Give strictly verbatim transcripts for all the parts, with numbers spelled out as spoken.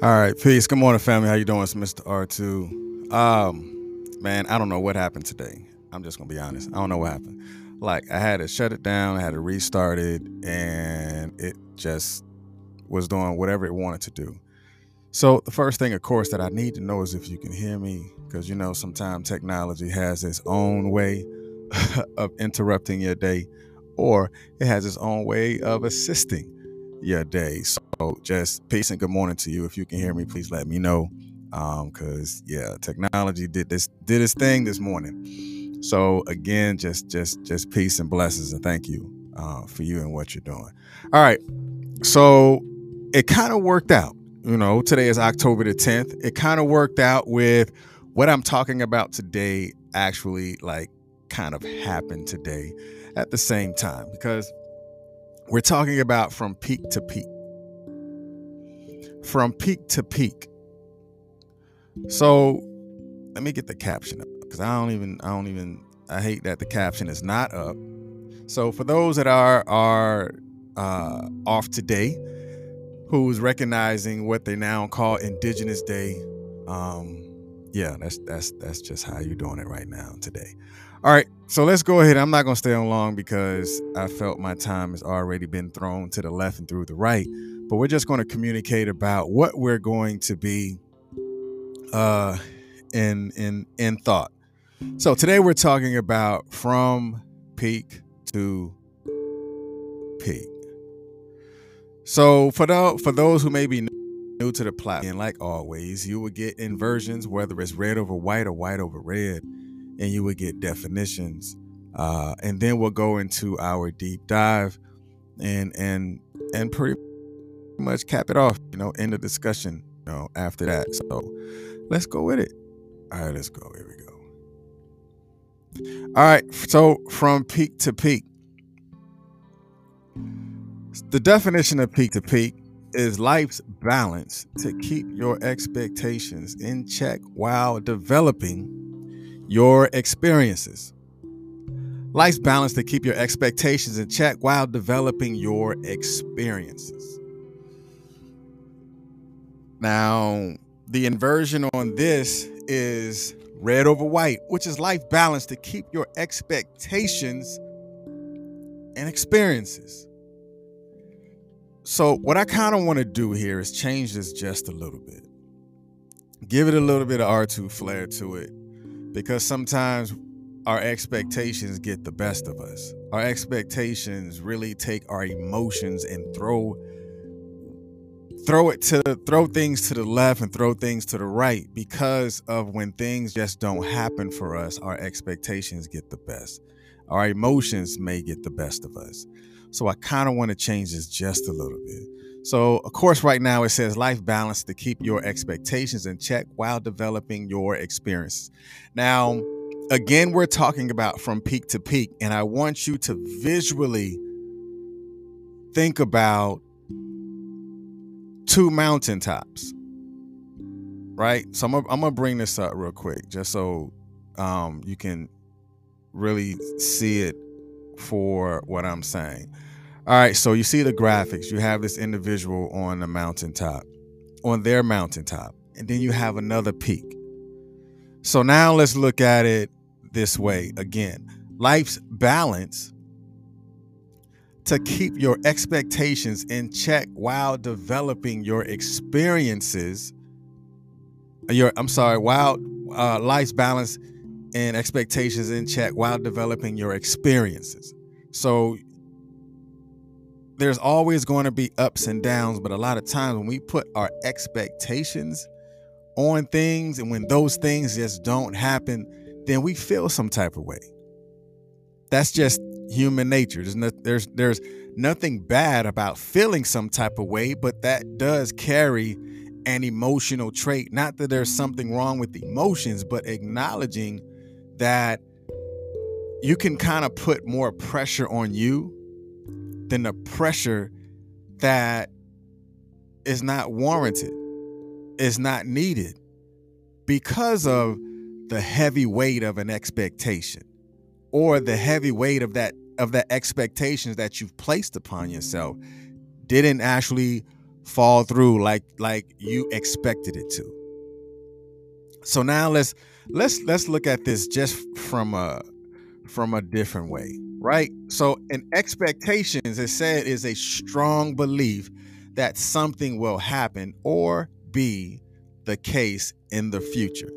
All right, peace. Good morning, family. How you doing? It's Mister R two. Um, man, I don't know what happened today. I'm just gonna be honest. I don't know what happened. Like, I had to shut it down. I had to restart it, and it just was doing whatever it wanted to do. So the first thing, of course, that I need to know is if you can hear me, because you know sometimes technology has its own way of interrupting your day, or it has its own way of assisting your day. So just peace and good morning to you. If you can hear me, please let me know, um because yeah, technology did this did its thing this morning. So again, just just just peace and blessings, and thank you uh for you and what you're doing. All right, so it kind of worked out. You know, today is October the tenth. It kind of worked out with what I'm talking about today actually like kind of happened today at the same time, because we're talking about from peak to peak, from peak to peak. So let me get the caption up, because I don't even, I don't even, I hate that the caption is not up. So for those that are, are uh, off today, who's recognizing what they now call Indigenous Day. Um, yeah, that's, that's, that's just how you're doing it right now today. All right, so let's go ahead. I'm not going to stay on long because I felt my time has already been thrown to the left and through the right. But we're just going to communicate about what we're going to be uh, in in in thought. So today we're talking about from peak to peak. So for the, for those who may be new to the platform, and like always, you will get inversions, whether it's red over white or white over red. And you would get definitions. Uh, and then we'll go into our deep dive and and and pretty much cap it off, you know, end the discussion, you know, after that. So let's go with it. All right, let's go. Here we go. All right, so from peak to peak. The definition of peak to peak is life's balance to keep your expectations in check while developing your experiences. Life's balance to keep your expectations in check while developing your experiences. Now, the inversion on this is red over white, which is life balance to keep your expectations and experiences. So what I kind of want to do here is change this just a little bit. Give it a little bit of R two flair to it. Because sometimes our expectations get the best of us. Our expectations really take our emotions and throw throw it to throw things to the left and throw things to the right, because of when things just don't happen for us, our expectations get the best. Our emotions may get the best of us. So I kind of want to change this just a little bit. So, of course, right now it says life balance to keep your expectations in check while developing your experiences. Now, again, we're talking about from peak to peak, and I want you to visually think about two mountaintops, right? So I'm gonna, I'm gonna bring this up real quick just so um, you can really see it for what I'm saying. All right, so you see the graphics. You have this individual on the mountaintop, on their mountaintop, and then you have another peak. So now let's look at it this way again. Life's balance to keep your expectations in check while developing your experiences. Your, I'm sorry, while uh, life's balance and expectations in check while developing your experiences. So there's always going to be ups and downs, but a lot of times when we put our expectations on things, and when those things just don't happen, then we feel some type of way. That's just human nature. There's no, there's, there's nothing bad about feeling some type of way, but that does carry an emotional trait. Not that there's something wrong with emotions, but acknowledging that you can kind of put more pressure on you than the pressure that is not warranted, is not needed, because of the heavy weight of an expectation, or the heavy weight of that of the expectations that you've placed upon yourself didn't actually fall through like like you expected it to. So now let's let's let's look at this just from a from a different way, right? So in expectations, it said is a strong belief that something will happen or be the case in the future.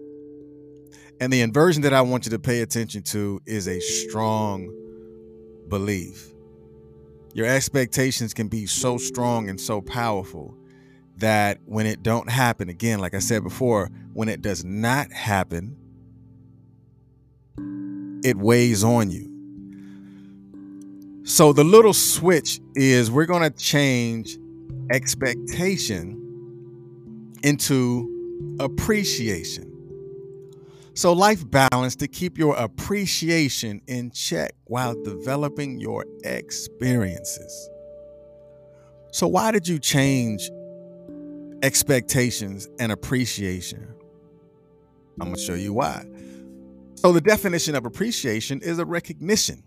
And the inversion that I want you to pay attention to is a strong belief. Your expectations can be so strong and so powerful that when it don't happen, again, like I said before, when it does not happen, it weighs on you. So the little switch is we're going to change expectation into appreciation. So life balance to keep your appreciation in check while developing your experiences. So why did you change expectations and appreciation? I'm going to show you why. So the definition of appreciation is a recognition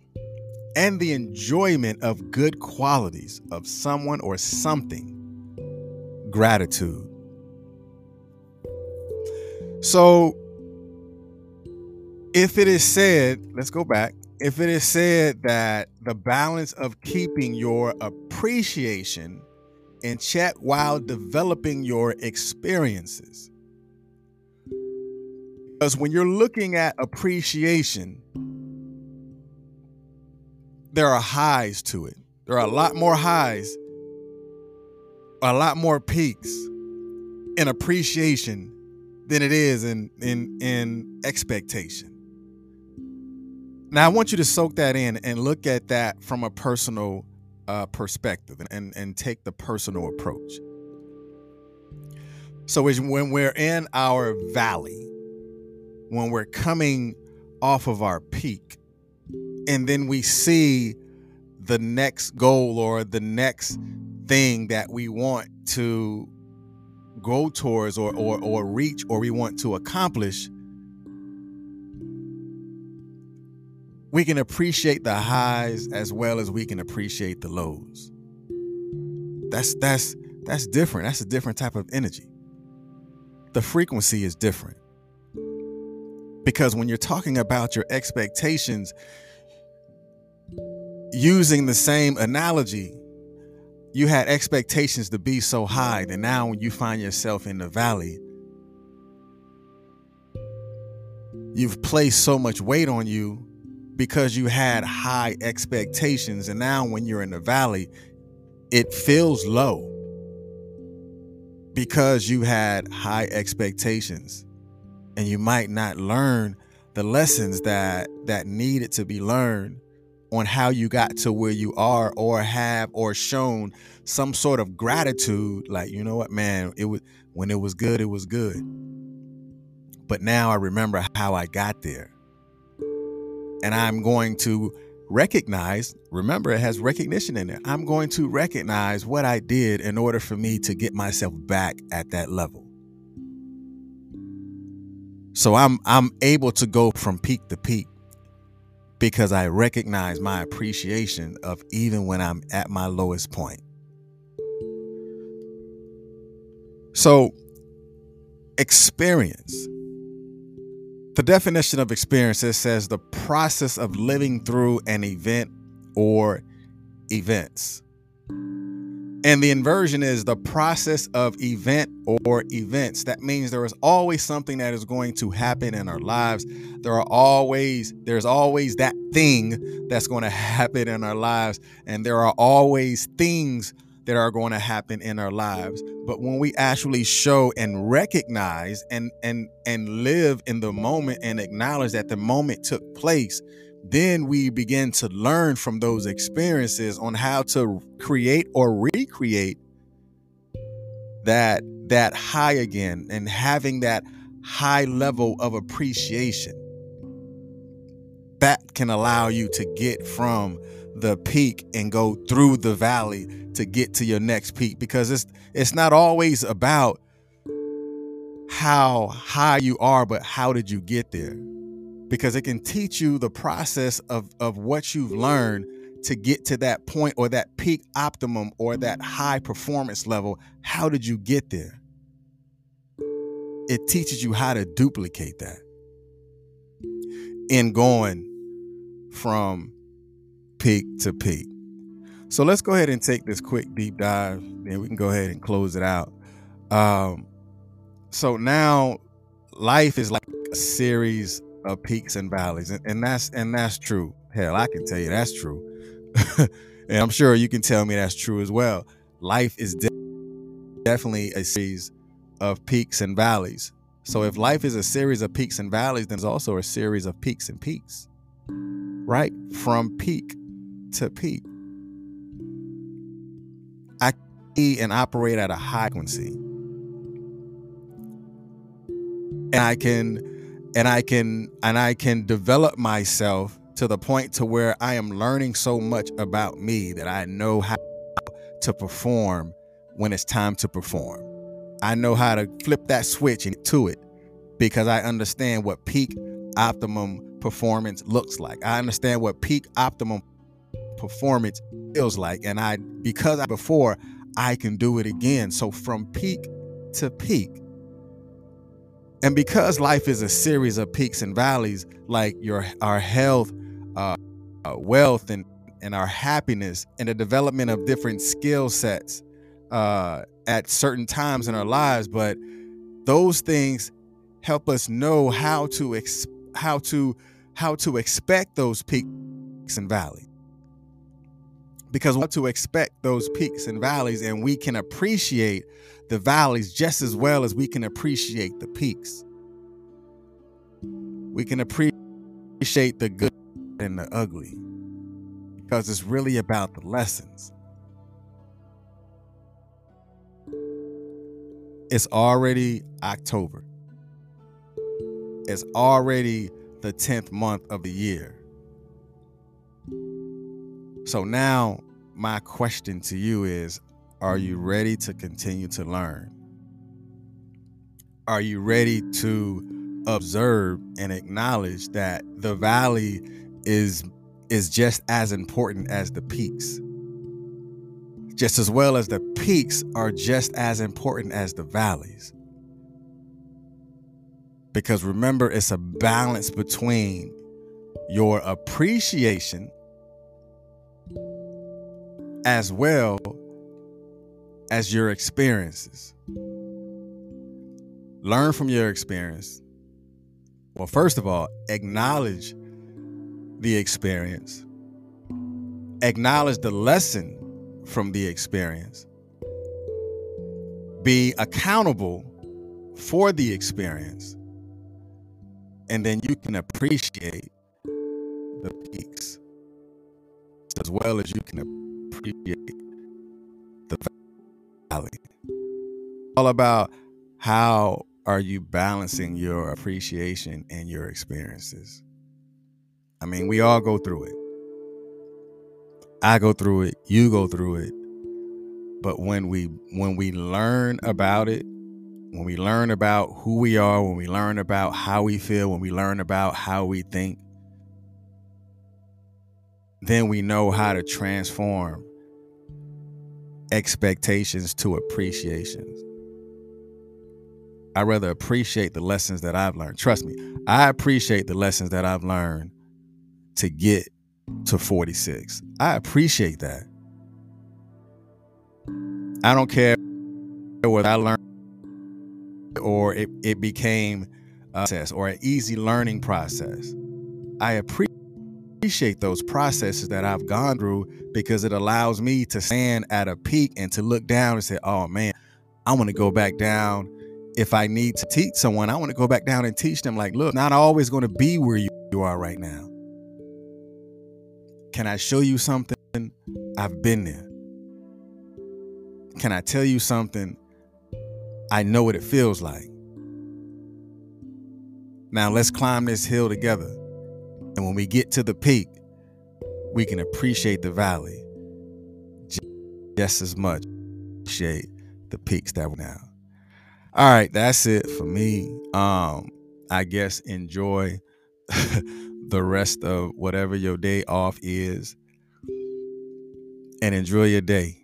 and the enjoyment of good qualities of someone or something. Gratitude. So if it is said, let's go back. If it is said that the balance of keeping your appreciation in check while developing your experiences. Because when you're looking at appreciation, there are highs to it. There are a lot more highs, a lot more peaks in appreciation than it is in, in, in expectation. Now, I want you to soak that in and look at that from a personal uh, perspective and, and take the personal approach. So when we're in our valley, when we're coming off of our peak, and then we see the next goal or the next thing that we want to go towards or, or, or reach or we want to accomplish, we can appreciate the highs as well as we can appreciate the lows. That's that's that's different. That's a different type of energy. The frequency is different. Because when you're talking about your expectations, using the same analogy, you had expectations to be so high that now when you find yourself in the valley, you've placed so much weight on you because you had high expectations. And now when you're in the valley, it feels low because you had high expectations and you might not learn the lessons that, that needed to be learned on how you got to where you are, or have, or shown some sort of gratitude. Like, you know what, man, it was, when it was good, it was good. But now I remember how I got there. And I'm going to recognize, remember it has recognition in it. I'm going to recognize what I did in order for me to get myself back at that level. So I'm I'm able to go from peak to peak because I recognize my appreciation of even when I'm at my lowest point. So experience. The definition of experience says the process of living through an event or events. And the inversion is the process of event or events. That means there is always something that is going to happen in our lives. There are always, there's always that thing that's going to happen in our lives. And there are always things that are going to happen in our lives. But when we actually show and recognize and and and live in the moment and acknowledge that the moment took place, then we begin to learn from those experiences on how to create or recreate that that high again and having that high level of appreciation. That can allow you to get from the peak and go through the valley to get to your next peak, because it's it's not always about how high you are, but how did you get there? Because it can teach you the process of, of what you've learned to get to that point or that peak optimum or that high performance level? How did you get there? It teaches you how to duplicate that in going from peak to peak. So let's go ahead and take this quick deep dive, then we can go ahead and close it out. Um, so now life is like a series of peaks and valleys, and, and that's and that's true. Hell, I can tell you that's true. And I'm sure you can tell me that's true as well. Life is de definitely a series of peaks and valleys. So if life is a series of peaks and valleys, then it's also a series of peaks and peaks, right? From peak to peak. I can be and operate at a high frequency. And I can, and I can, and I can develop myself to the point to where I am learning so much about me that I know how to perform when it's time to perform. I know how to flip that switch and get to it because I understand what peak optimum performance looks like. I understand what peak optimum performance feels like. And I, because I before, I can do it again. So from peak to peak. And because life is a series of peaks and valleys, like your our health, uh, our wealth, and, and our happiness, and the development of different skill sets uh, at certain times in our lives, but those things help us know how to ex how to how to expect those peaks and valleys. Because we have to expect those peaks and valleys, and we can appreciate the valleys just as well as we can appreciate the peaks. We can appreciate the good and the ugly because it's really about the lessons. It's already October. It's already the tenth month of the year. So now my question to you is, are you ready to continue to learn? Are you ready to observe and acknowledge that the valley is, is just as important as the peaks? Just as well as the peaks are just as important as the valleys. Because remember, it's a balance between your appreciation as well as your experiences. Learn from your experience. Well, first of all, acknowledge the experience. Acknowledge the lesson from the experience. Be accountable for the experience. And then you can appreciate the peaks as well as you can appreciate the valley. All about how are you balancing your appreciation and your experiences. I mean, we all go through it. I go through it. You go through it. But when we when we learn about it, when we learn about who we are, when we learn about how we feel, when we learn about how we think, then we know how to transform expectations to appreciations. I rather appreciate the lessons that I've learned. Trust me, I appreciate the lessons that I've learned to get to forty-six. I appreciate that. I don't care what I learned or it, it became a process or an easy learning process. I appreciate appreciate those processes that I've gone through because it allows me to stand at a peak and to look down and say, oh man, I want to go back down. If I need to teach someone, I want to go back down and teach them, like, look, not always going to be where you are right now. Can I show you something? I've been there. Can I tell you something? I know what it feels like. Now let's climb this hill together. And when we get to the peak, we can appreciate the valley just as much. Appreciate the peaks that we're now. All right, that's it for me. Um, I guess enjoy the rest of whatever your day off is. and enjoy your day.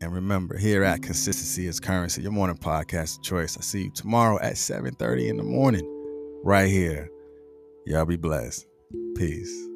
And remember, here at Consistency is Currency, your morning podcast of choice. I see you tomorrow at seven thirty in the morning, right here. Y'all be blessed. Peace.